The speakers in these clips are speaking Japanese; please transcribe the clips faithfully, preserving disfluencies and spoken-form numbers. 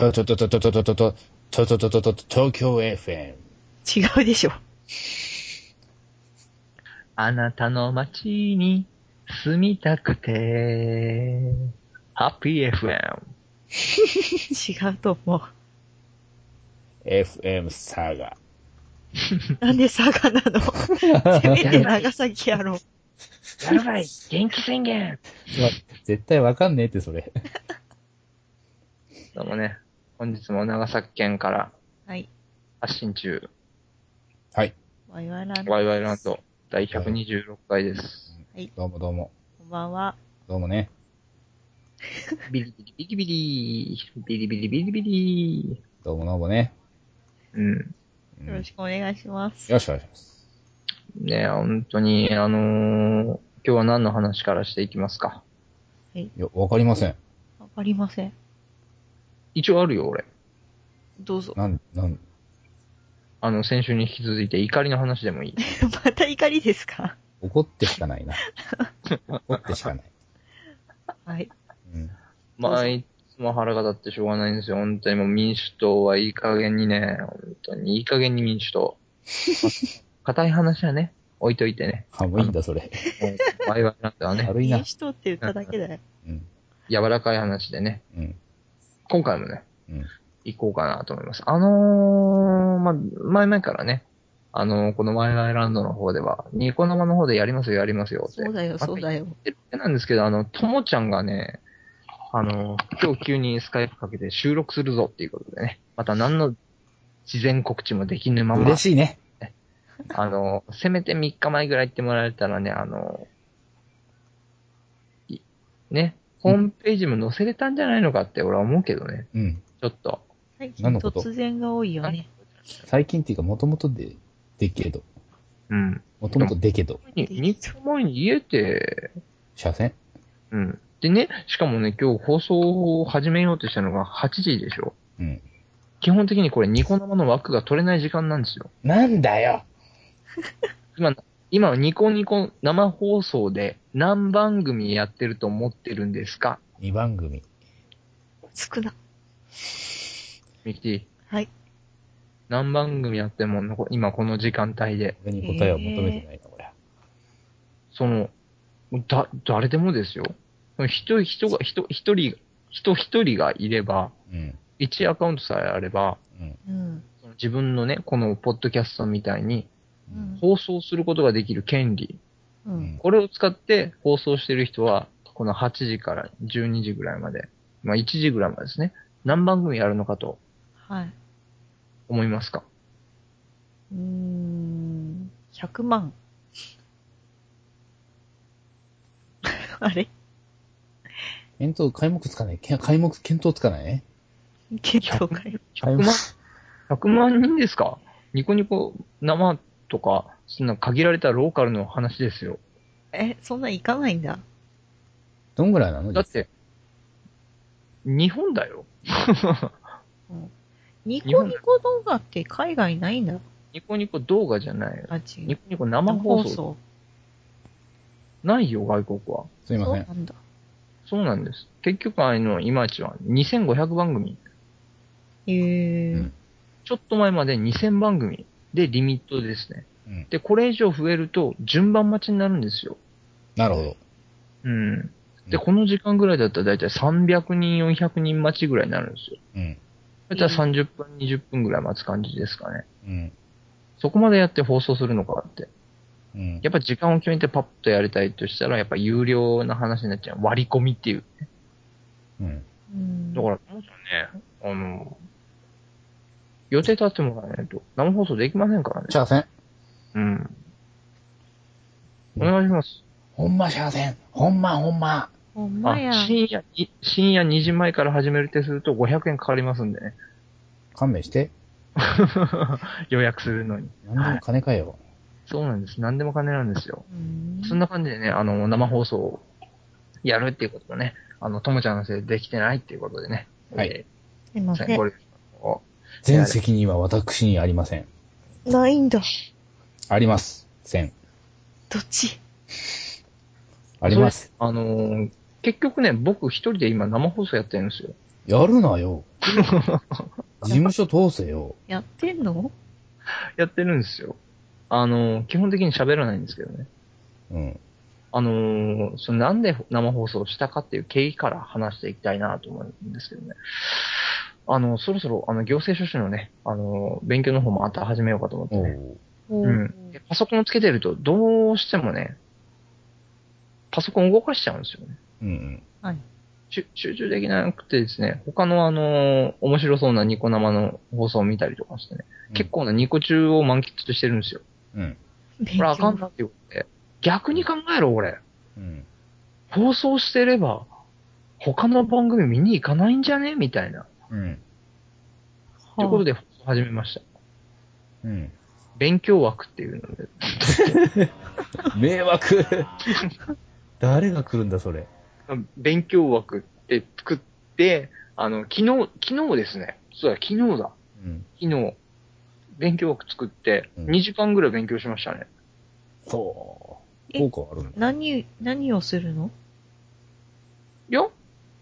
ととととととととととととと東京 エフエム。 違うでしょ。あなたの街に住みたくてハッピー エフエム。 違うと思う。 エフエム 佐賀。なんで佐賀なの。せめて長崎やろ。やるばい元気宣言。絶対わかんねえってそれ。どうもね、本日も長崎県から発信中。はい。ワイワイランド。ワイワイランド第ひゃくにじゅうろっかいです。はい。どうもどうも。こんばんは。どうもね。ビリビリビリビリビリビリビリビリ。どうもどうもね。うん。よろしくお願いします。よろしくお願いします。ねえ、本当に、あのー、今日は何の話からしていきますか。はい。いや、わかりません。わかりません。一応あるよ、俺。どうぞ。なん、なん。あの、先週に引き続いて怒りの話でもいい。また怒りですか？怒ってしかないな。怒ってしかない。はい。うん。まあ、いつも腹が立ってしょうがないんですよ。本当にもう民主党はいい加減にね、本当にいい加減に民主党。硬い話はね、置いといてね。あ、もういいんだ、それ。ワイワイなんだね。軽いな。民主党って言っただけだよ。うん。柔らかい話でね。うん。今回もね、うん、行こうかなと思います。あのー、ま、前々からね、あのー、このワイワイランドの方では、ニコ生の方でやりますよ、やりますよって。そうだよ、そうだよ。なんですけど、あの、ともちゃんがね、あのー、今日急にスカイプかけて収録するぞっていうことでね、また何の事前告知もできぬまま。嬉しいね。あのー、せめてみっかまえぐらい言ってもらえたらね、あのー、ね、ホームページも載せれたんじゃないのかって俺は思うけどね。うん。ちょっと。最近突然が多いよね。最近っていうかもともとで、でけど。うん。もともとでけど。みっかまえに言えて。車線？うん。でね、しかもね、今日放送を始めようとしたのがはちじでしょ。うん。基本的にこれニコ生の枠が取れない時間なんですよ。なんだよ。今、今、ニコニコ生放送で何番組やってると思ってるんですか？ に 番組。少な。ミキティ。はい。何番組やってるもんの今この時間帯で。俺に答えを求めてないな、これ。その、だ、誰でもですよ。人、人が、人、一人、人一人がいれば、うん、一アカウントさえあれば、うん、その自分のね、このポッドキャストみたいに、うん、放送することができる権利、うん。これを使って放送してる人は、このはちじからじゅうにじぐらいまで、まあいちじぐらいまでですね、何番組やるのかと、はい。思いますか？うーん、ひゃくまん。あれ？検討、解目つかない？解目、検討つかない？検討、解目。ひゃくまん？ ひゃくまん人ですか？ニコニコ生とか、そんな限られたローカルの話ですよ。え、そんな行かないんだ。どんぐらいなの？だって、日本だよ。うん、ニコニコ動画って海外ないんだ。ニコニコ動画じゃないよ。あ、違う。ニコニコ生放送。生放送ないよ、外国は。すいません。そうなんだ。そうなんです。結局、あの、いまいちはにせんごひゃくばんぐみ。へぇー、うん。ちょっと前までにせんばんぐみ。で、リミットですね、うん。で、これ以上増えると、順番待ちになるんですよ。なるほど。うん。で、この時間ぐらいだったら、だいたいさんびゃくにん、よんひゃくにん待ちぐらいになるんですよ。うん。だいたいさんじゅっぷん、にじゅっぷんぐらい待つ感じですかね。うん。そこまでやって放送するのかって。うん。やっぱ時間を決めてパッとやりたいとしたら、やっぱ有料な話になっちゃう。割り込みっていう、ね。うん。だから、もちろんね、あの、予定立ってもらわないと生放送できませんからね。しゃあせん。うん。お願いします。ほんましゃあせん。ほんまほんま。ほんまや。深夜に、深夜にじまえから始めるってするとごひゃくえんかかりますんでね。勘弁して。予約するのに。なんでも金かよ、はい。そうなんです。なんでも金なんですよ。うん、そんな感じでね、あの、生放送をやるっていうこととね、あの、ともちゃんのせいでできてないっていうことでね。はい。えー、すいません。全責任は私にありません。ないんだ。あります。せん。どっち？あります。あのー、結局ね、僕一人で今生放送やってるんですよ。やるなよ。事務所通せよ。やってんの？やってるんですよ。あの、基本的に喋らないんですけどね。うん。あのー、そのなんで生放送したかっていう経緯から話していきたいなと思うんですけどね。あの、そろそろ、あの、行政書士のね、あの、勉強の方もまた始めようかと思ってね。うん。で、パソコンをつけてると、どうしてもね、パソコンを動かしちゃうんですよね。うん。はい。集中できなくてですね、他のあの、面白そうなニコ生の放送を見たりとかしてね、うん、結構なニコ中を満喫してるんですよ。うん。これあかんなって言って、逆に考えろ、俺。うん。放送してれば、他の番組見に行かないんじゃねみたいな。うん。ということで、放送始めました。うん。勉強枠っていうので。迷惑誰が来るんだ、それ。勉強枠って作って、あの、昨日、昨日ですね。そうだ、昨日だ。うん、昨日、勉強枠作って、にじかんぐらい勉強しましたね。うん、そう。効果あるの？何、何をするの？いや、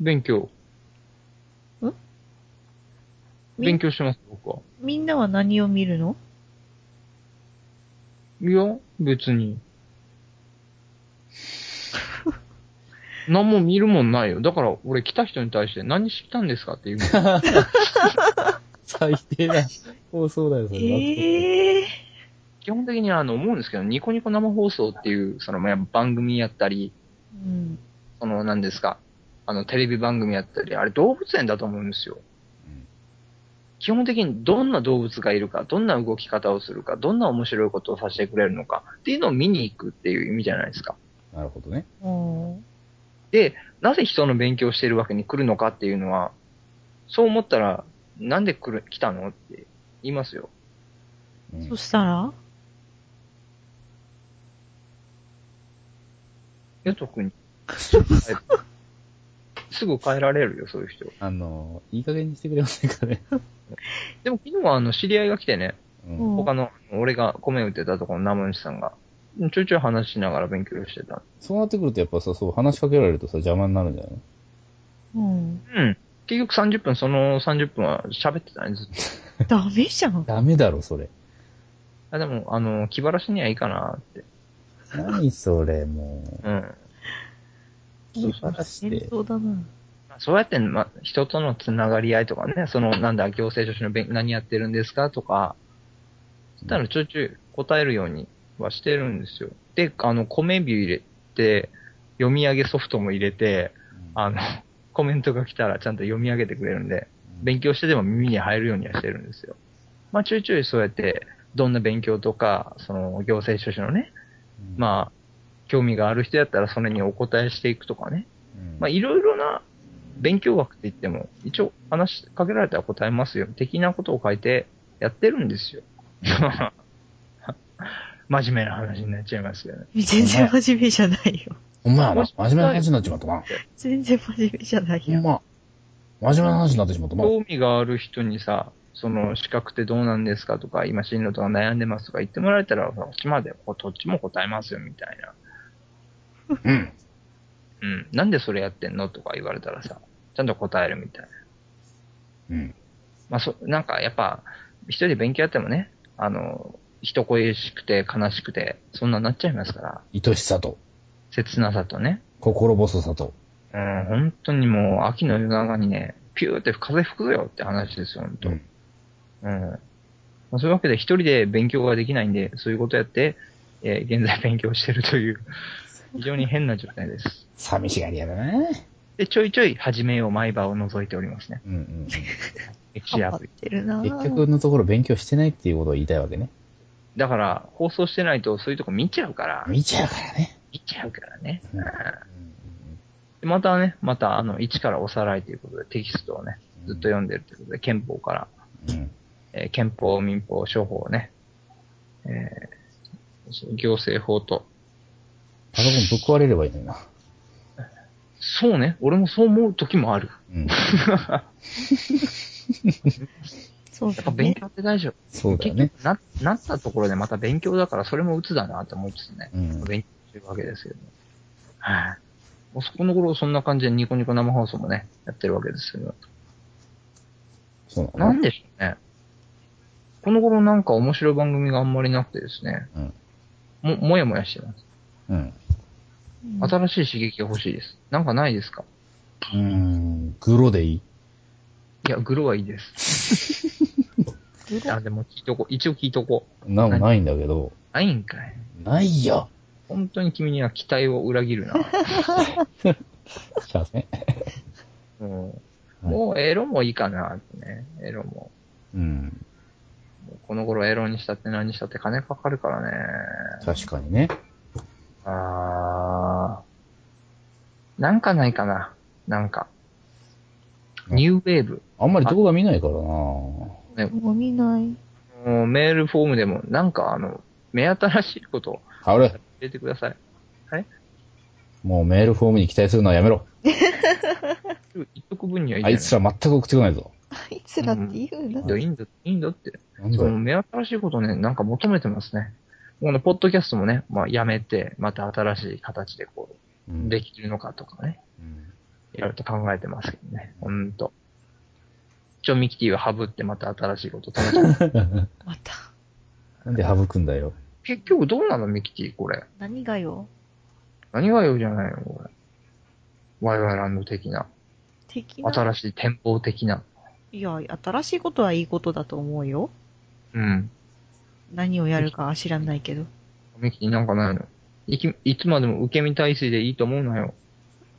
勉強。ん？勉強してます、僕は。みんなは何を見るの？いや、別に。何も見るもんないよ。だから、俺来た人に対して何してきたんですかって言う。最低な放送だよ、それ。えー、基本的にはあの思うんですけど、ニコニコ生放送っていう、その番組やったり、うん、その何ですか、あのテレビ番組やったり、あれ動物園だと思うんですよ。うん、基本的にどんな動物がいるか、どんな動き方をするか、どんな面白いことをさせてくれるのかっていうのを見に行くっていう意味じゃないですか。なるほどね。うんで、なぜ人の勉強してるわけに来るのかっていうのは、そう思ったら、なんで来る、来たのって言いますよ。うん、そしたら？いや、特に。すぐ帰られるよ、そういう人。あの、いい加減にしてくれませんかね。でも昨日はあの知り合いが来てね、うん、他の、俺が米打ってたところの生主さんが。ちょいちょい話しながら勉強してた。そうなってくるとやっぱさ、そう話しかけられるとさ、邪魔になるんじゃない？うん。うん。結局さんじゅっぷん、そのさんじゅっぷんは喋ってたね、ずっと。ダメじゃん。ダメだろ、それ。あ、でも、あの、気晴らしにはいいかなって。何それ、もう。うん。気晴らしって。そうだな。そうやって、ま、人とのつながり合いとかね、その、なんだ、行政書士のべ何やってるんですかとか、そしたらちょいちょい答えるように。はしてるんですよ。で、あの、コメビュー入れて、読み上げソフトも入れて、うん、あの、コメントが来たらちゃんと読み上げてくれるんで、勉強してでも耳に入るようにはしてるんですよ。まあ、ちょいちょいそうやって、どんな勉強とか、その、行政書士のね、うん、まあ、興味がある人やったらそれにお答えしていくとかね。うん、まあ、いろいろな勉強枠って言っても、一応話しかけられたら答えますよ。的なことを書いてやってるんですよ。真面目な話になっちゃいますよね。全然真面目じゃないよ。お前は真面目な話になっちまったな。全然真面目じゃないよ。ま、真面目な話になってしまったな。興味がある人にさ、その資格ってどうなんですかとか、今進路とか悩んでますとか言ってもらえたら、こっちまで、こっちも答えますよみたいな。うん。うん。なんでそれやってんのとか言われたらさ、ちゃんと答えるみたいな。うん。まあ、そ、なんかやっぱ、一人で勉強やってもね、あの、人恋しくて悲しくて、そんなになっちゃいますから。愛しさと。切なさとね。心細さと。うん、本当にもう秋の夜長にね、ピューって風吹くよって話ですよ、本当。うん。うんまあ、そういうわけで一人で勉強ができないんで、そういうことやって、えー、現在勉強してるという、非常に変な状態です。寂しがり屋だな。で、ちょいちょい始めよう毎場を覗いておりますね。うんうん。頑張ってるな。結局のところ勉強してないっていうことを言いたいわけね。だから、放送してないとそういうとこ見ちゃうから。見ちゃうからね。見ちゃうからね。うんうん、でまたね、また、あの、一からおさらいということでテキストをね、ずっと読んでるということで、憲法から、うんえー、憲法、民法、商法をね、えー、行政法と。パソコンぶっ壊れればいいのにな。そうね、俺もそう思う時もある。うん、そうね、やっぱ勉強って大事よ。そうだよね。な、なったところでまた勉強だから、それも鬱だなと思いつつね。うん、勉強してるわけですけど、ね。はい、あ。そこの頃そんな感じでニコニコ生放送もね、やってるわけですけど。そうなの。なんでしょうね。この頃なんか面白い番組があんまりなくてですね。うん、も、もやもやしてます。うん。新しい刺激が欲しいです。なんかないですか？うーん、グロでいい？いや、グロはいいです。あ、でも聞いとこ。一応聞いとこ。なんもないんだけど。ないんかい。ないよ。本当に君には期待を裏切るな。すいません。うん。もうエロもいいかなってね。エロも。うん。この頃エロにしたって何にしたって金かかるからね。確かにね。あー。なんかないかな。なんか。ニューウェーブ。あんまり動画見ないからなぁ。ね、もう見ない。もうメールフォームでも、なんかあの、目新しいことを入れてください。はい。もうメールフォームに期待するのはやめろ。一徳分にはいい。あいつら全く送ってこないぞ。あいつらって言うな。うん、いいんだ、いいんだって。その目新しいことをね、なんか求めてますね。このポッドキャストもね、まあやめて、また新しい形でこう、うん、できるのかとかね。いろいろと考えてますけどね。ほんと。一応ミキティはハブってまた新しいこと試してる。また。なんでハブくんだよ。結局どうなのミキティこれ。何がよ。何がよじゃないのこれ。ワイワイランド的な。的な。新しい展望的な。いや、新しいことはいいことだと思うよ。うん。何をやるかは知らないけど。ミキティなんかないの。いき、いつまでも受け身体制でいいと思うなよ。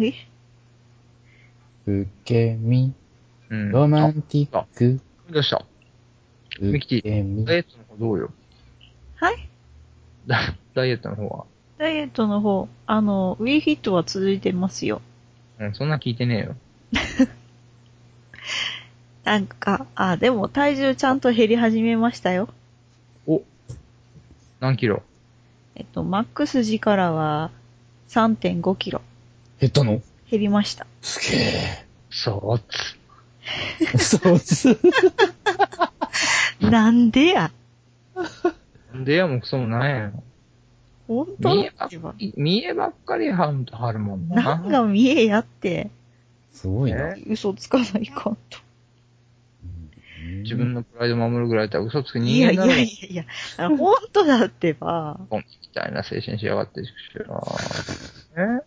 え？受け身。うん、ロマンティック。どうした？ミキティ、ダイエットの方どうよ？はい？ダ、ダイエットの方は？ダイエットの方、あの、ウィーフィットは続いてますよ。うん、そんな聞いてねえよ。なんか、あ、でも体重ちゃんと減り始めましたよ。お、何キロ？えっと、マックス時からは さんてんご キロ。減ったの？減りました。すげえ。そうっつ。そうっす。なんでや。なんでやもくそもないやん。ほんとに見えばっかりはんとはるもんな。なんか見えやって。すごいな。嘘つかないかんと。自分のプライド守るぐらいだったら嘘つく人間だろ。いやいやいやいや。ほんとだってば。みたいな精神しやがってしょ。え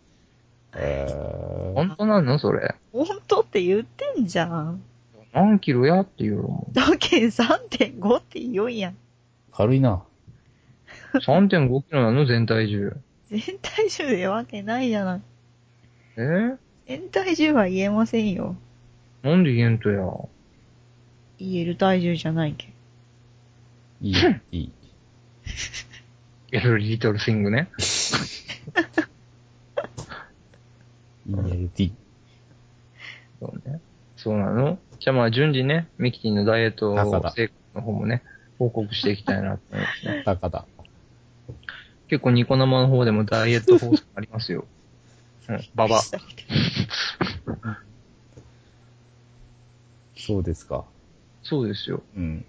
えー、本当なのそれ。本当って言ってんじゃん。何キロやって言うの。だけど さんてんご って言うんやん。軽いな。さんてんご キロなの全体重。全体重でわけないじゃない。えー、全体重は言えませんよ。なんで言えんとや。言える体重じゃないけ。いい、いい。エルリトルシングね。イーエルティー。そうね。そうなの？じゃあまあ順次ね、ミキティのダイエット成果の方もね、報告していきたいなと思いますね。高田。結構ニコ生の方でもダイエット放送ありますよ。うん、ババ。そうですか。そうですよ。うん。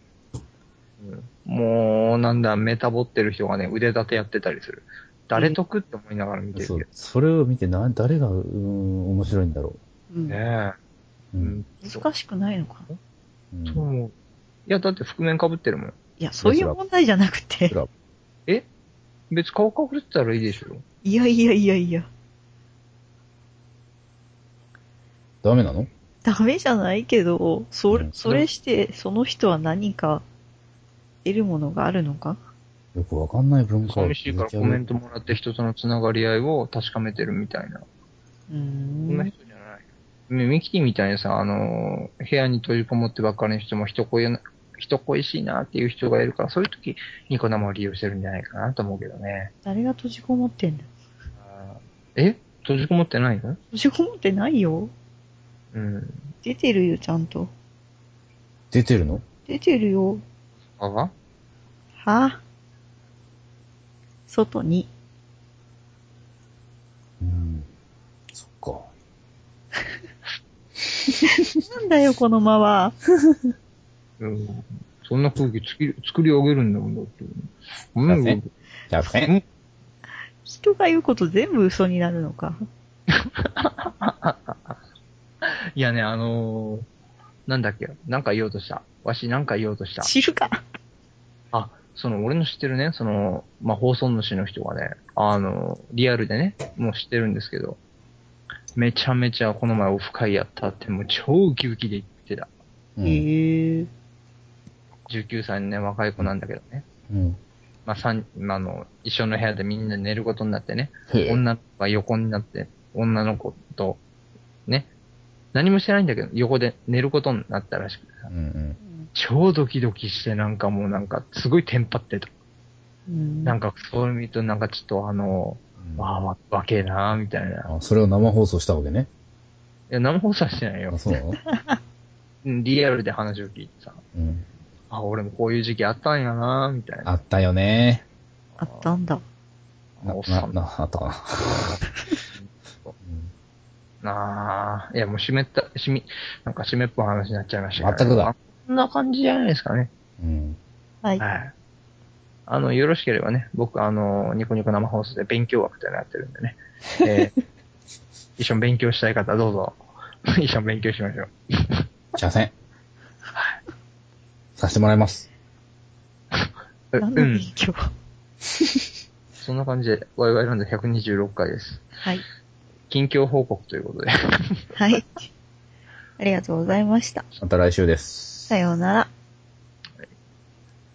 うん、もう、なんだ、メタボってる人がね、腕立てやってたりする。誰得って思いながら見てるけど。そう。それを見てな、誰が、うーん、面白いんだろう。うん、ねえ、うん。難しくないのかな、うん、そう思う。いや、だって覆面被ってるもん。いや、そういう問題じゃなくて。え？別顔隠れてたらいいでしょ。いやいやいやいや。ダメなの？ダメじゃないけど、それ、うん、それして、その人は何か、得るものがあるのか？よくわかんない文化を。寂しいからコメントもらって人とのつながり合いを確かめてるみたいな。うーん。そんな人じゃない。ミキティみたいにさ、あの、部屋に閉じこもってばっかりの人も人恋、人恋しいなっていう人がいるから、そういう時、ニコ生を利用してるんじゃないかなと思うけどね。誰が閉じこもってんの？え？閉じこもってないの？閉じこもってないよ。うん。出てるよ、ちゃんと。出てるの？出てるよ。あが？はあ。外に。うん。そっか。なんだよ、この間は。うん。そんな空気つき作り上げるんだもんだって。うん。ひゃくえん。人が言うこと全部嘘になるのか。いやね、あのー、なんだっけ、なんか言おうとした。わしなんか言おうとした。知るか。あ、その、俺の知ってるね、その、まあ、放送主の人がね、あの、リアルでね、もう知ってるんですけど、めちゃめちゃこの前オフ会やったって、もう超ウキウキで言ってた。へぇ、じゅうきゅうさいのね、若い子なんだけどね。うん。まあ、三、あの、一緒の部屋でみんな寝ることになってね、女の子が横になって、女の子と、ね、何もしてないんだけど、横で寝ることになったらしくてさ、うんうん、超ドキドキして、なんかもうなんか、すごいテンパってた。うん、なんか、そう見ると、なんかちょっとあの、うん、あわ、わけえなみたいな。あ、それを生放送したわけね。いや、生放送はしてないよ。あ、そうなのリアルで話を聞いてさ、うん、あ、俺もこういう時期あったんやなみたいな。あったよね。あったんだ。な、な、な、あったかな。なあ、いやもう湿った、しみ、なんか湿っぽい話になっちゃいましたけど。全くだ。こんな感じじゃないですかね。うん。はい。はい。あの、よろしければね、僕、あの、ニコニコ生放送で勉強枠ってなってるんでね。えー、一緒に勉強したい方、どうぞ。一緒に勉強しましょう。じゃあせん。はい。させてもらいます。何の勉強、うん、そんな感じで、ワイワイランドひゃくにじゅうろっかいです。はい。近況報告ということで。はい。ありがとうございました。また来週です。さようなら。